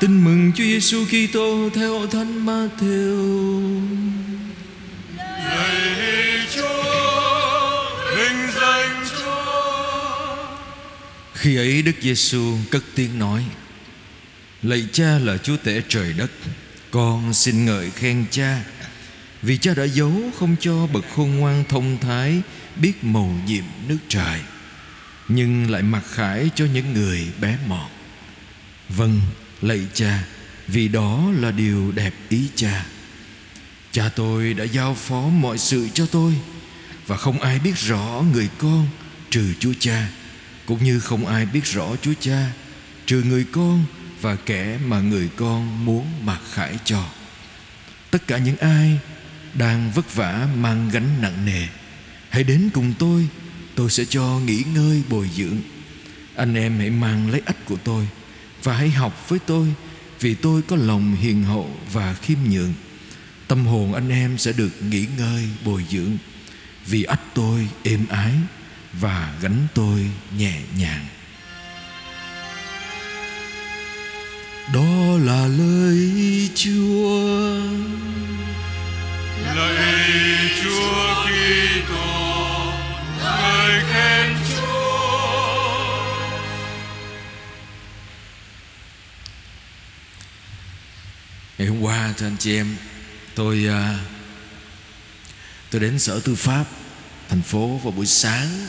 Tin mừng Chúa Giêsu Kitô theo Thánh Ma-thêu. Khi ấy Đức Giêsu cất tiếng nói: Lạy Cha là Chúa Tể trời đất, con xin ngợi khen Cha, vì Cha đã giấu không cho bậc khôn ngoan thông thái biết mầu nhiệm nước trời, nhưng lại mặc khải cho những người bé mọn. Vâng, lạy Cha, vì đó là điều đẹp ý Cha. Cha tôi đã giao phó mọi sự cho tôi, và không ai biết rõ người con trừ Chúa Cha, cũng như không ai biết rõ Chúa Cha trừ người con và kẻ mà người con muốn mặc khải cho. Tất cả những ai đang vất vả mang gánh nặng nề, hãy đến cùng tôi sẽ cho nghỉ ngơi bồi dưỡng. Anh em hãy mang lấy ách của tôi và hãy học với tôi, vì tôi có lòng hiền hậu và khiêm nhường. Tâm hồn anh em sẽ được nghỉ ngơi bồi dưỡng, vì ách tôi êm ái và gánh tôi nhẹ nhàng. Đó là lời Chúa. Lạy Chúa Kitô, ngợi khen Chúa. Ngày hôm qua, thưa anh chị em, tôi đến Sở Tư pháp thành phố vào buổi sáng,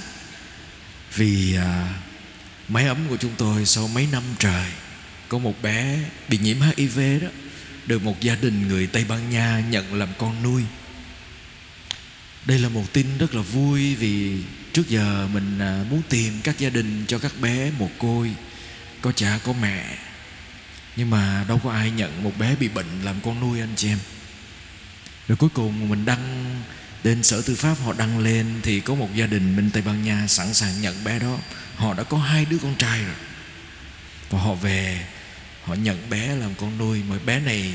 vì máy ấm của chúng tôi sau mấy năm trời có một bé bị nhiễm HIV đó, được một gia đình người Tây Ban Nha nhận làm con nuôi. Đây là một tin rất là vui, vì trước giờ mình muốn tìm các gia đình cho các bé mồ côi có cha có mẹ, nhưng mà đâu có ai nhận một bé bị bệnh làm con nuôi, anh chị em. Rồi cuối cùng mình đăng đến Sở Tư pháp, họ đăng lên thì có một gia đình bên Tây Ban Nha sẵn sàng nhận bé đó. Họ đã có 2 đứa con trai rồi, và họ về họ nhận bé làm con nuôi. Mà bé này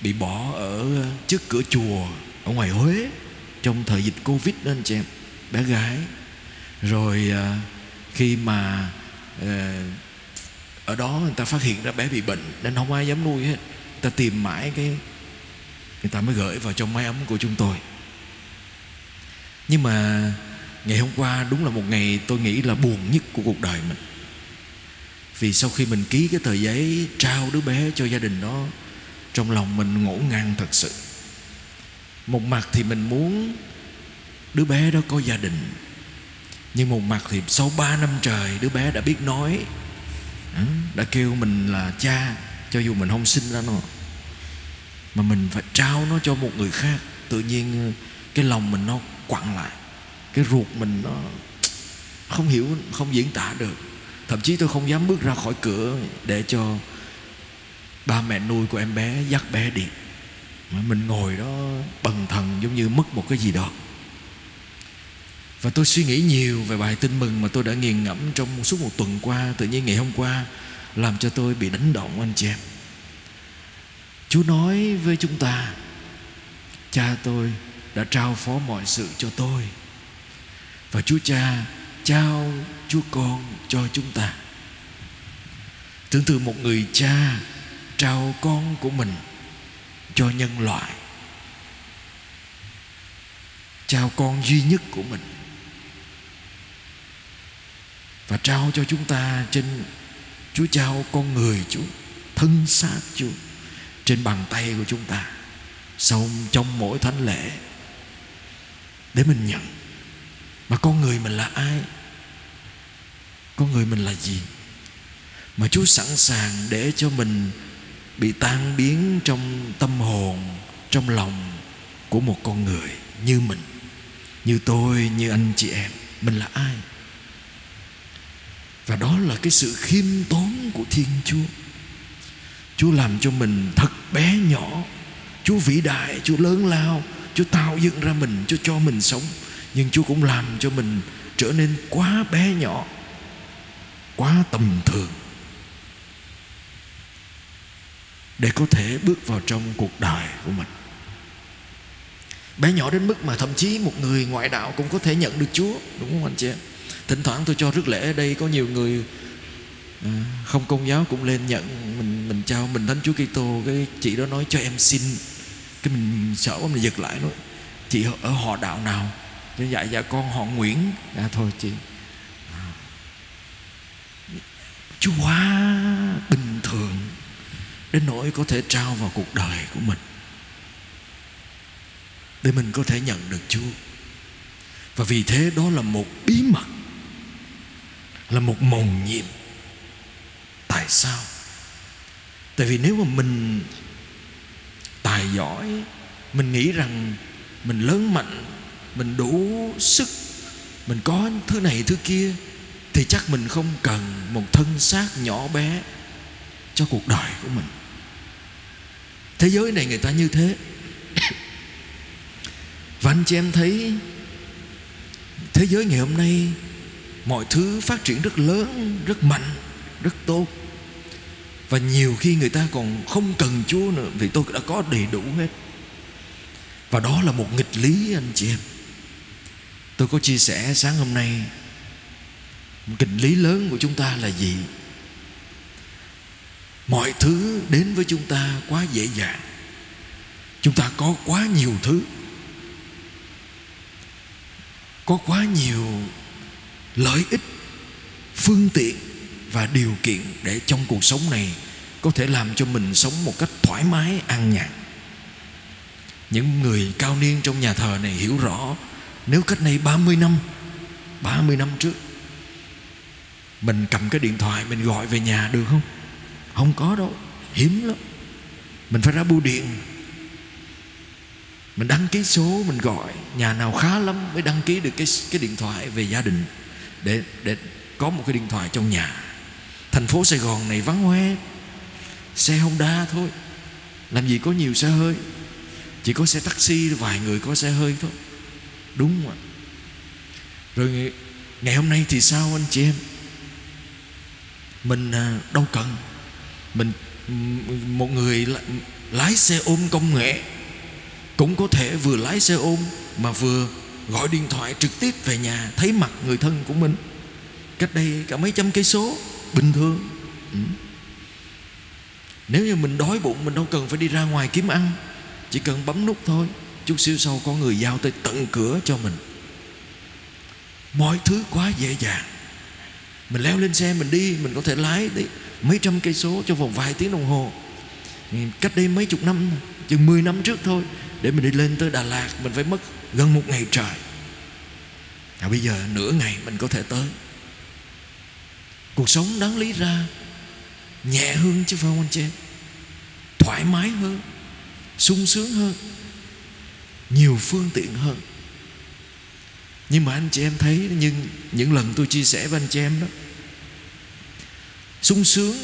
bị bỏ ở trước cửa chùa ở ngoài Huế trong thời dịch Covid đó, anh chị em, bé gái. Rồi khi mà ở đó người ta phát hiện ra bé bị bệnh nên không ai dám nuôi hết, người ta tìm mãi cái người ta mới gửi vào trong máy ấm của chúng tôi. Nhưng mà ngày hôm qua đúng là một ngày tôi nghĩ là buồn nhất của cuộc đời mình, vì sau khi mình ký cái tờ giấy trao đứa bé cho gia đình đó, trong lòng mình ngổn ngang thật sự. Một mặt thì mình muốn đứa bé đó có gia đình, nhưng một mặt thì sau 3 năm trời đứa bé đã biết nói, đã kêu mình là cha, cho dù mình không sinh ra nó, mà mình phải trao nó cho một người khác. Tự nhiên cái lòng mình nó quặn lại, cái ruột mình nó không hiểu, không diễn tả được. Thậm chí tôi không dám bước ra khỏi cửa để cho ba mẹ nuôi của em bé dắt bé đi. Mình ngồi đó bần thần giống như mất một cái gì đó. Và tôi suy nghĩ nhiều về bài tin mừng mà tôi đã nghiền ngẫm trong suốt một tuần qua. Tự nhiên ngày hôm qua làm cho tôi bị đánh động, anh chị em. Chúa nói với chúng ta: Cha tôi đã trao phó mọi sự cho tôi, và Chúa Cha trao Chúa Con cho chúng ta. Tưởng tượng một người cha trao con của mình cho nhân loại, trao con duy nhất của mình, và trao cho chúng ta trên Chúa, trao con người Chúa, thân xác Chúa trên bàn tay của chúng ta, sau trong mỗi thánh lễ để mình nhận. Mà con người mình là ai? Con người mình là gì mà Chúa sẵn sàng để cho mình bị tan biến trong tâm hồn, trong lòng của một con người như mình, như tôi, như anh chị em? Mình là ai? Và đó là cái sự khiêm tốn của Thiên Chúa. Chúa làm cho mình thật bé nhỏ. Chúa vĩ đại, Chúa lớn lao, Chúa tạo dựng ra mình, Chúa cho mình sống. Nhưng Chúa cũng làm cho mình trở nên quá bé nhỏ, quá tầm thường, để có thể bước vào trong cuộc đời của mình. Bé nhỏ đến mức mà thậm chí một người ngoại đạo cũng có thể nhận được Chúa, đúng không anh chị em? Thỉnh thoảng tôi cho rước lễ ở đây, có nhiều người Không công giáo cũng lên nhận mình trao mình Thánh Chúa Kitô, cái chị đó nói cho em xin, cái mình sợ quá mình giật lại nói chị ở họ đạo nào, nó dạy dạ con họ Nguyễn. Dạ thôi chị. Chú quá bình thường đến nỗi có thể trao vào cuộc đời của mình để mình có thể nhận được Chúa. Và vì thế đó là một bí mật, là một mầu nhiệm. Tại sao? Tại vì nếu mà mình tài giỏi, mình nghĩ rằng mình lớn mạnh, mình đủ sức, mình có thứ này thứ kia, thì chắc mình không cần một thân xác nhỏ bé cho cuộc đời của mình. Thế giới này người ta như thế. Và anh chị em thấy thế giới ngày hôm nay mọi thứ phát triển rất lớn, rất mạnh, rất tốt. Và nhiều khi người ta còn không cần Chúa nữa, vì tôi đã có đầy đủ hết. Và đó là một nghịch lý anh chị em. Tôi có chia sẻ sáng hôm nay một nghịch lý lớn của chúng ta là gì? Mọi thứ đến với chúng ta quá dễ dàng. Chúng ta có quá nhiều thứ, có quá nhiều lợi ích, phương tiện và điều kiện để trong cuộc sống này có thể làm cho mình sống một cách thoải mái, an nhàn. Những người cao niên trong nhà thờ này hiểu rõ, nếu cách này 30 năm trước mình cầm cái điện thoại mình gọi về nhà được không? Không có đâu, hiếm lắm. Mình phải ra bưu điện, mình đăng ký số, mình gọi. Nhà nào khá lắm mới đăng ký được cái điện thoại về gia đình, để có một cái điện thoại trong nhà. Thành phố Sài Gòn này vắng hoe, xe Honda thôi, làm gì có nhiều xe hơi. Chỉ có xe taxi, vài người có xe hơi thôi, đúng không ạ? Rồi ngày hôm nay thì sao anh chị em? Mình đâu cần, mình một người lái xe ôm công nghệ cũng có thể vừa lái xe ôm mà vừa gọi điện thoại trực tiếp về nhà, thấy mặt người thân của mình cách đây cả mấy trăm cây số, bình thường. Nếu như mình đói bụng, mình đâu cần phải đi ra ngoài kiếm ăn, chỉ cần bấm nút thôi, chút xíu sau có người giao tới tận cửa cho mình. Mọi thứ quá dễ dàng. Mình leo lên xe mình đi, mình có thể lái đi mấy trăm cây số trong vòng vài tiếng đồng hồ. Cách đây mấy chục năm, chừng 10 năm trước thôi, để mình đi lên tới Đà Lạt mình phải mất gần một ngày trời. À, bây giờ nửa ngày mình có thể tới. Cuộc sống đáng lý ra nhẹ hơn chứ phải không anh chị em? Thoải mái hơn, sung sướng hơn, nhiều phương tiện hơn. Nhưng mà anh chị em thấy, nhưng những lần tôi chia sẻ với anh chị em đó, sung sướng,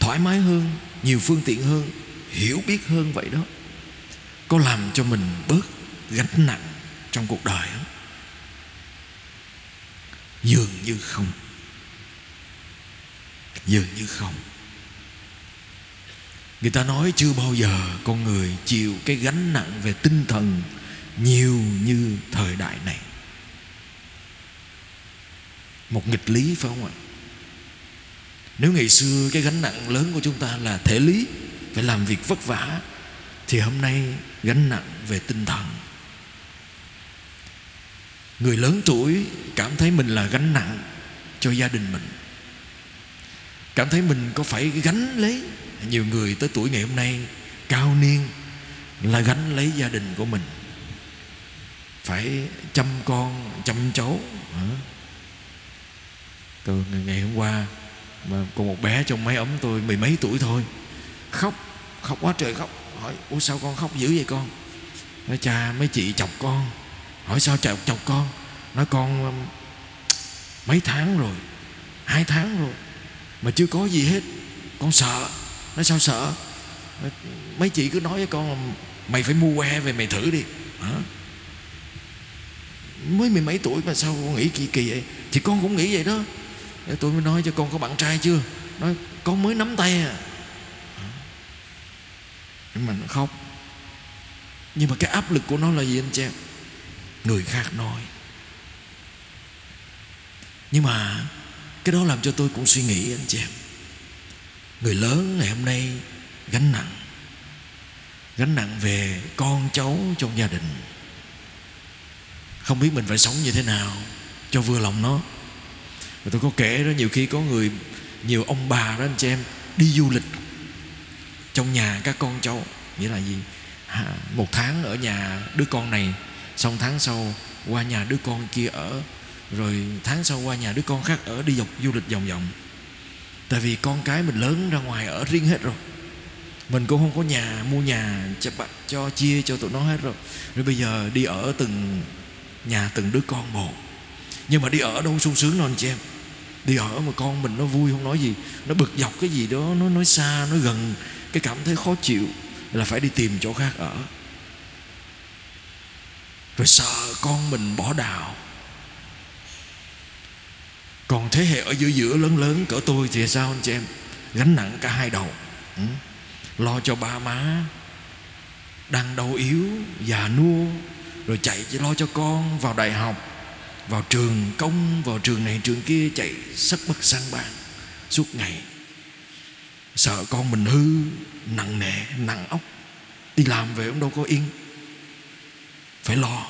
thoải mái hơn, nhiều phương tiện hơn, hiểu biết hơn vậy đó, có làm cho mình bớt gánh nặng trong cuộc đời không? Dường như không. Người ta nói chưa bao giờ con người chịu cái gánh nặng về tinh thần nhiều như thời đại này. Một nghịch lý phải không ạ? Nếu ngày xưa cái gánh nặng lớn của chúng ta là thể lý, phải làm việc vất vả, thì hôm nay gánh nặng về tinh thần. Người lớn tuổi cảm thấy mình là gánh nặng cho gia đình mình, cảm thấy mình có phải gánh lấy. Nhiều người tới tuổi ngày hôm nay cao niên là gánh lấy gia đình của mình, phải chăm con, chăm cháu. Từ ngày hôm qua mà còn một bé trong mái ấm tôi, mười mấy tuổi thôi, khóc quá trời khóc. Hỏi ủa sao con khóc dữ vậy con? Nói cha mấy chị chọc con. Hỏi sao chọc con? Nói con mấy tháng rồi, 2 tháng rồi mà chưa có gì hết, con sợ. Nói sao sợ? Nói, mấy chị cứ nói với con là mày phải mua que về mày thử đi. Hả? Mới mười mấy tuổi mà sao con nghĩ kỳ vậy? Thì con cũng nghĩ vậy đó. Để tôi mới nói cho con có bạn trai chưa? Nói con mới nắm tay à. Mà nó khóc. Nhưng mà cái áp lực của nó là gì anh chị? Người khác nói. Nhưng mà Cái đó làm cho tôi cũng suy nghĩ, anh chị em. Người lớn ngày hôm nay gánh nặng, gánh nặng về con cháu trong gia đình, không biết mình phải sống như thế nào cho vừa lòng nó. Và tôi có kể đó, nhiều khi có người, nhiều ông bà đó anh chị em, đi du lịch trong nhà các con cháu. Nghĩa là gì? Một tháng ở nhà đứa con này, xong tháng sau qua nhà đứa con kia ở, rồi tháng sau qua nhà đứa con khác ở, đi dọc du lịch vòng vòng. Tại vì con cái mình lớn ra ngoài ở riêng hết rồi, mình cũng không có nhà, mua nhà cho chia cho tụi nó hết rồi. Rồi bây giờ đi ở từng nhà từng đứa con một. Nhưng mà đi ở đâu sung sướng đâu anh chị em. Đi ở mà con mình nó vui không nói gì, nó bực dọc cái gì đó, nó nói xa, nó gần, cái cảm thấy khó chịu là phải đi tìm chỗ khác ở. Rồi sợ con mình bỏ đạo. Còn thế hệ ở giữa giữa lớn cỡ tôi thì sao anh chị em? Gánh nặng cả hai đầu. Lo cho ba má đang đau yếu, già nua, rồi chạy chỉ lo cho con vào đại học, vào trường công, vào trường này trường kia, chạy sất bất sang bàn suốt ngày. Sợ con mình hư, nặng nề, nặng óc. Đi làm về cũng đâu có yên, phải lo.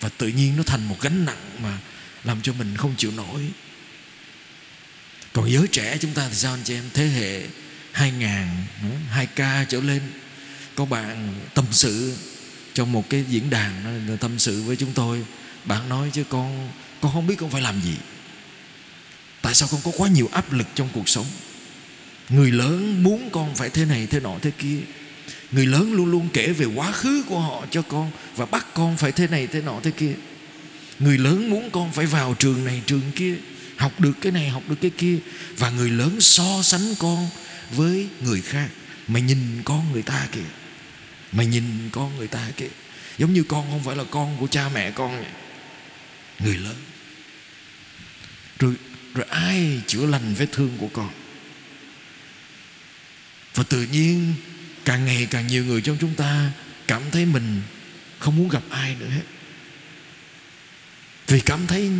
Và tự nhiên nó thành một gánh nặng mà làm cho mình không chịu nổi. Còn giới trẻ chúng ta thì sao anh chị em? Thế hệ 2000, 2K trở lên. Có bạn tâm sự trong một cái diễn đàn, tâm sự với chúng tôi. Bạn nói chứ con không biết con phải làm gì. Tại sao con có quá nhiều áp lực trong cuộc sống? Người lớn muốn con phải thế này, thế nọ, thế kia. Người lớn luôn luôn kể về quá khứ của họ cho con và bắt con phải thế này, thế nọ, thế kia. Người lớn muốn con phải vào trường này, trường kia, học được cái này, học được cái kia. Và người lớn so sánh con với người khác. Mày nhìn con người ta kìa, mày nhìn con người ta kìa. Giống như con không phải là con của cha mẹ con này. Người lớn. Rồi ai chữa lành vết thương của con? Và tự nhiên càng ngày càng nhiều người trong chúng ta cảm thấy mình không muốn gặp ai nữa hết. Vì cảm thấy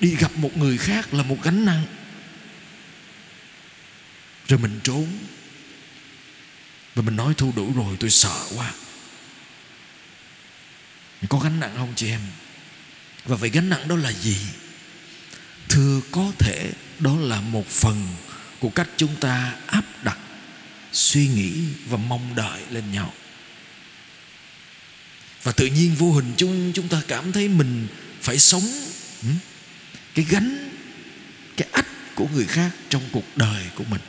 đi gặp một người khác là một gánh nặng. Rồi mình trốn. Và mình nói thu đủ rồi, tôi sợ quá. Có gánh nặng không chị em? Và vậy gánh nặng đó là gì? Thưa, có thể đó là một phần của cách chúng ta áp đặt suy nghĩ và mong đợi lên nhau. Và tự nhiên vô hình chung chúng ta cảm thấy mình phải sống cái gánh, cái ách của người khác trong cuộc đời của mình.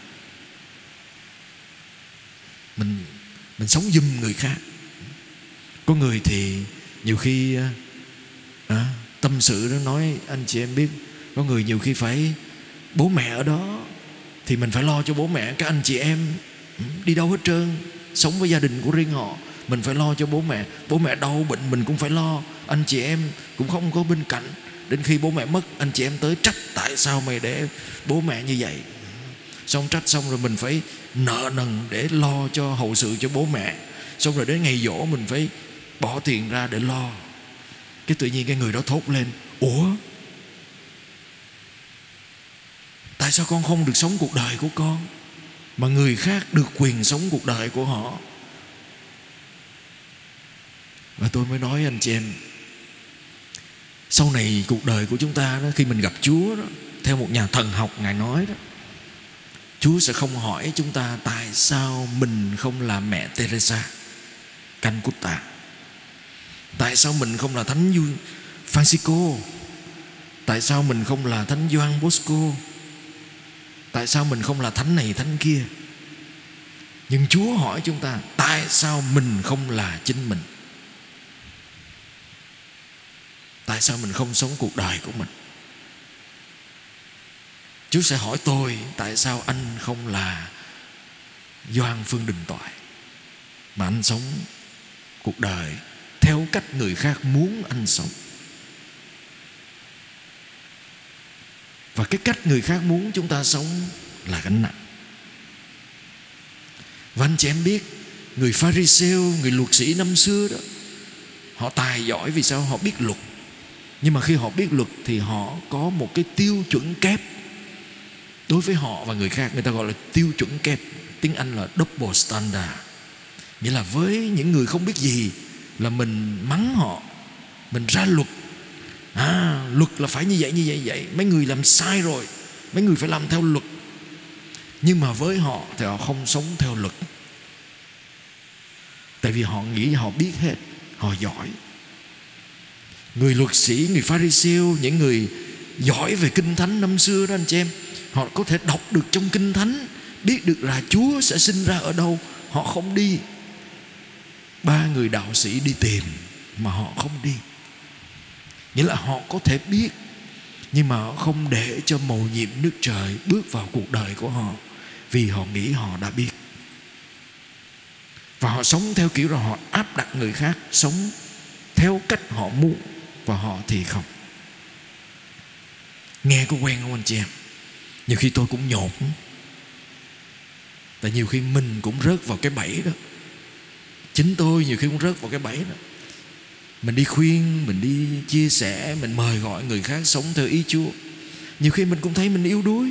Mình sống giùm người khác. Có người thì nhiều khi tâm sự nó nói, anh chị em biết, có người nhiều khi phải bố mẹ ở đó thì mình phải lo cho bố mẹ. Các anh chị em đi đâu hết trơn, sống với gia đình của riêng họ, mình phải lo cho bố mẹ. Bố mẹ đau bệnh mình cũng phải lo. Anh chị em cũng không có bên cạnh. Đến khi bố mẹ mất, anh chị em tới trách tại sao mày để bố mẹ như vậy. Xong trách xong rồi mình phải nợ nần để lo cho hậu sự cho bố mẹ. Xong rồi đến ngày giỗ mình phải bỏ tiền ra để lo. Cái tự nhiên cái người đó thốt lên, ủa, tại sao con không được sống cuộc đời của con mà người khác được quyền sống cuộc đời của họ? Và tôi mới nói anh chị em, sau này cuộc đời của chúng ta đó, khi mình gặp Chúa đó, theo một nhà thần học Ngài nói đó, Chúa sẽ không hỏi chúng ta tại sao mình không là Mẹ Teresa Calcutta, tại sao mình không là Thánh Phanxicô, tại sao mình không là Thánh Don Bosco, tại sao mình không là thánh này thánh kia. Nhưng Chúa hỏi chúng ta tại sao mình không là chính mình, tại sao mình không sống cuộc đời của mình. Chúa sẽ hỏi tôi tại sao anh không là Doan Phương Đình Toại mà anh sống cuộc đời theo cách người khác muốn anh sống. Và cái cách người khác muốn chúng ta sống là gánh nặng. Và anh chị em biết, người Pha-ri-sêu, người luật sĩ năm xưa đó, họ tài giỏi vì sao? Họ biết luật. Nhưng mà khi họ biết luật thì họ có một cái tiêu chuẩn kép Đối với họ và người khác, người ta gọi là tiêu chuẩn kép, tiếng Anh là double standard. Nghĩa là với những người không biết gì là mình mắng họ, mình ra luật, luật là phải như vậy. Mấy người làm sai rồi, mấy người phải làm theo luật. Nhưng mà với họ thì họ không sống theo luật, tại vì họ nghĩ họ biết hết, họ giỏi. Người luật sĩ, người Pha-ri-siêu, những người giỏi về Kinh Thánh năm xưa đó anh chị em, họ có thể đọc được trong Kinh Thánh, biết được là Chúa sẽ sinh ra ở đâu. Họ không đi. 3 người đạo sĩ đi tìm mà họ không đi. Nghĩa là họ có thể biết, nhưng mà họ không để cho mầu nhiệm nước trời bước vào cuộc đời của họ, vì họ nghĩ họ đã biết. Và họ sống theo kiểu là họ áp đặt người khác sống theo cách họ muốn, và họ thì không. Nghe có quen không anh chị em? Nhiều khi tôi cũng nhột, tại nhiều khi mình cũng rớt vào cái bẫy đó. Chính tôi nhiều khi cũng rớt vào cái bẫy đó. Mình đi khuyên, mình đi chia sẻ, mình mời gọi người khác sống theo ý Chúa. Nhiều khi mình cũng thấy mình yếu đuối.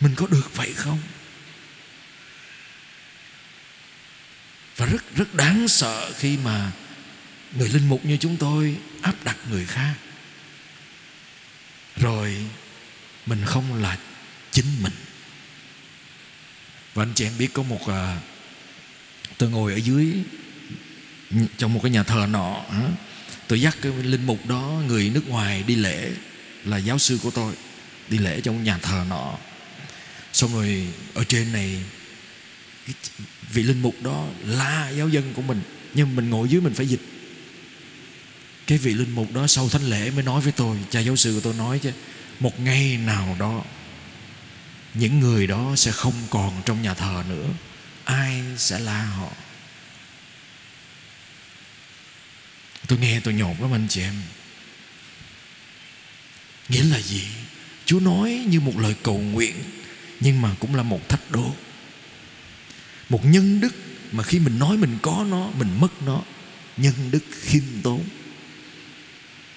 Mình có được vậy không? Và rất đáng sợ khi mà người linh mục như chúng tôi áp đặt người khác, rồi mình không là chính mình. Và anh chị em biết có một tôi ngồi ở dưới trong một cái nhà thờ nọ, tôi dắt cái linh mục đó, người nước ngoài đi lễ, là giáo sư của tôi, đi lễ trong nhà thờ nọ. Xong rồi ở trên này vị linh mục đó la giáo dân của mình, nhưng mình ngồi dưới mình phải dịch. Cái vị linh mục đó sau thánh lễ mới nói với tôi, cha giáo sư của tôi nói chứ, một ngày nào đó những người đó sẽ không còn trong nhà thờ nữa, ai sẽ la họ. Tôi nghe tôi nhột lắm anh chị em. Nghĩa là gì? Chúa nói như một lời cầu nguyện, nhưng mà cũng là một thách đố, một nhân đức mà khi mình nói mình có nó, mình mất nó. Nhân đức khiêm tốn.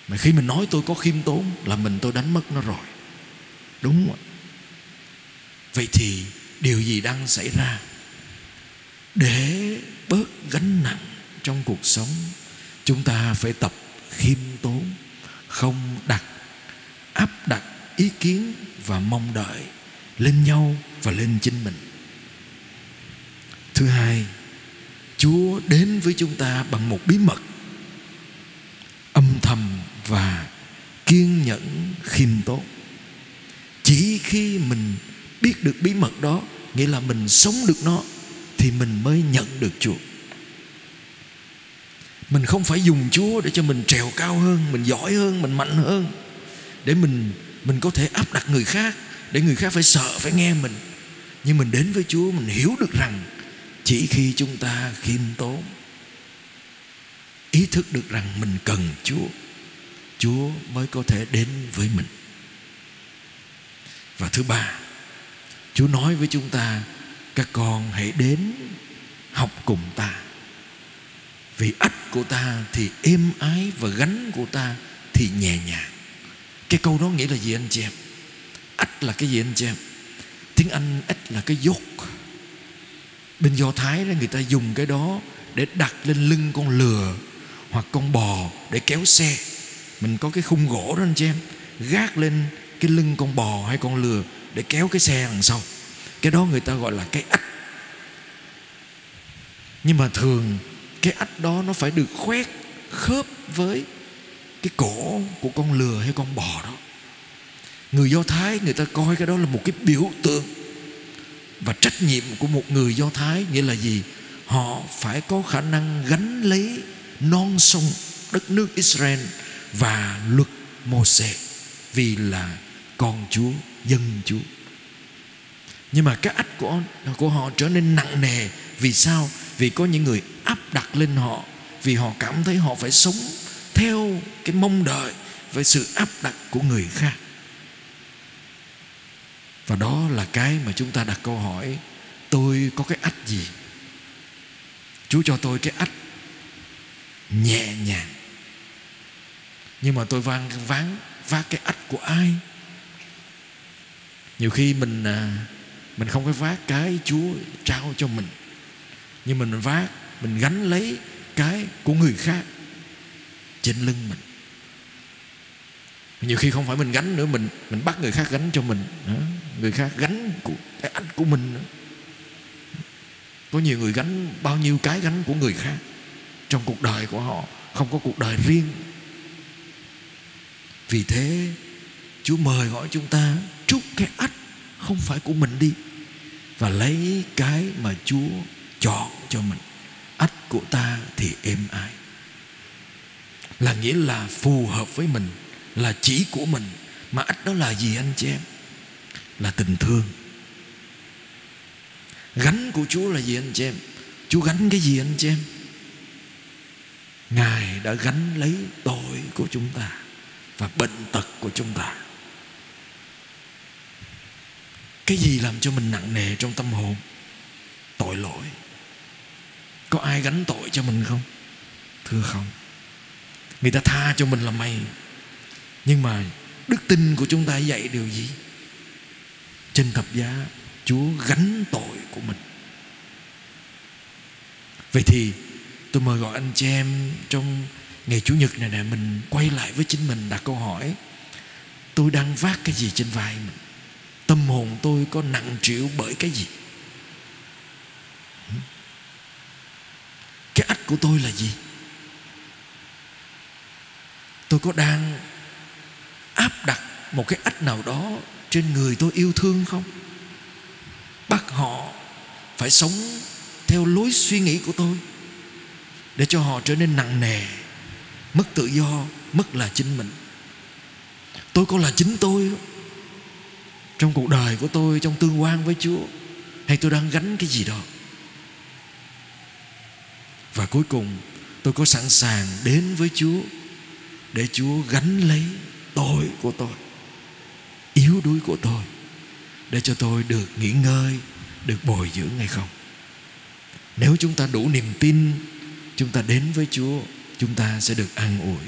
Mà khi mình nói tôi có khiêm tốn là tôi đánh mất nó rồi. Đúng rồi. Vậy thì điều gì đang xảy ra để bớt gánh nặng trong cuộc sống? Chúng ta phải tập khiêm tốn, không áp đặt ý kiến và mong đợi lên nhau và lên chính mình. Thứ hai, Chúa đến với chúng ta bằng một bí mật âm thầm và kiên nhẫn khiêm tốn. Chỉ khi mình biết được bí mật đó, nghĩa là mình sống được nó, thì mình mới nhận được Chúa. Mình không phải dùng Chúa để cho mình trèo cao hơn, mình giỏi hơn, mình mạnh hơn, để mình có thể áp đặt người khác, để người khác phải sợ, phải nghe mình. Nhưng mình đến với Chúa, mình hiểu được rằng chỉ khi chúng ta khiêm tốn, ý thức được rằng mình cần Chúa, Chúa mới có thể đến với mình. Và thứ ba, Chúa nói với chúng ta, các con hãy đến học cùng ta, vì ách của ta thì êm ái và gánh của ta thì nhẹ nhàng. Cái câu đó nghĩa là gì anh chị em? Ách là cái gì anh chị em? Tiếng Anh ách là cái yoke. Bên Do Thái người ta dùng cái đó để đặt lên lưng con lừa hoặc con bò để kéo xe. Mình có cái khung gỗ đó anh chị em, gác lên cái lưng con bò hay con lừa để kéo cái xe đằng sau. Cái đó người ta gọi là cái ách. Nhưng mà thường cái ách đó nó phải được khoét khớp với cái cổ của con lừa hay con bò đó. Người Do Thái người ta coi cái đó là một cái biểu tượng. Và trách nhiệm của một người Do Thái nghĩa là gì? Họ phải có khả năng gánh lấy non sông đất nước Israel và luật Mô-sê, vì là con Chúa, dân Chúa. Nhưng mà cái ách của họ trở nên nặng nề. Vì sao? Vì có những người áp đặt lên họ, vì họ cảm thấy họ phải sống theo cái mong đợi với sự áp đặt của người khác. Và đó là cái mà chúng ta đặt câu hỏi, tôi có cái ách gì? Chúa cho tôi cái ách nhẹ nhàng. Nhưng mà tôi vác cái ách của ai? Nhiều khi mình không có vác cái Chúa trao cho mình, nhưng mình vác, mình gánh lấy cái của người khác trên lưng mình. Nhiều khi không phải mình gánh nữa, mình bắt người khác gánh cho mình đó. Người khác gánh cái ách của mình nữa. Có nhiều người gánh bao nhiêu cái gánh của người khác trong cuộc đời của họ, không có cuộc đời riêng. Vì thế Chúa mời gọi chúng ta trút cái ách không phải của mình đi và lấy cái mà Chúa chọn cho mình. Ách của ta thì êm ái, là nghĩa là phù hợp với mình, là chỉ của mình. Mà ách đó là gì anh chị em? Là tình thương. Gánh của Chúa là gì anh chị em? Chúa gánh cái gì anh chị em? Ngài đã gánh lấy tội của chúng ta và bệnh tật của chúng ta. Cái gì làm cho mình nặng nề trong tâm hồn? Tội lỗi. Có ai gánh tội cho mình không? Thưa không. Người ta tha cho mình là may, nhưng mà đức tin của chúng ta dạy điều gì? Trên thập giá Chúa gánh tội của mình. Vậy thì tôi mời gọi anh chị em trong ngày Chủ nhật này nè, mình quay lại với chính mình, đặt câu hỏi: tôi đang vác cái gì trên vai mình? Tâm hồn tôi có nặng trĩu bởi cái gì? Cái ách của tôi là gì? Tôi có đang áp đặt một cái ách nào đó trên người tôi yêu thương không? Bắt họ phải sống theo lối suy nghĩ của tôi để cho họ trở nên nặng nề, mất tự do, mất là chính mình. Tôi có là chính tôi trong cuộc đời của tôi, trong tương quan với Chúa, hay tôi đang gánh cái gì đó? Và cuối cùng, tôi có sẵn sàng đến với Chúa để Chúa gánh lấy tội của tôi, yếu đuối của tôi, để cho tôi được nghỉ ngơi, được bồi dưỡng hay không? Nếu chúng ta đủ niềm tin, chúng ta đến với Chúa, chúng ta sẽ được an ủi.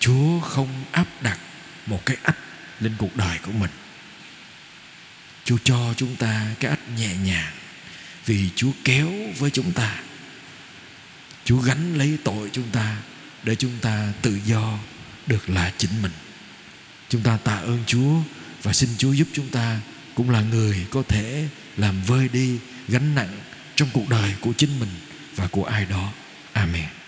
Chúa không áp đặt một cái ách lên cuộc đời của mình. Chúa cho chúng ta cái ách nhẹ nhàng, vì Chúa kéo với chúng ta. Chúa gánh lấy tội chúng ta để chúng ta tự do, được là chính mình. Chúng ta tạ ơn Chúa và xin Chúa giúp chúng ta cũng là người có thể làm vơi đi gánh nặng trong cuộc đời của chính mình và của ai đó. Amen.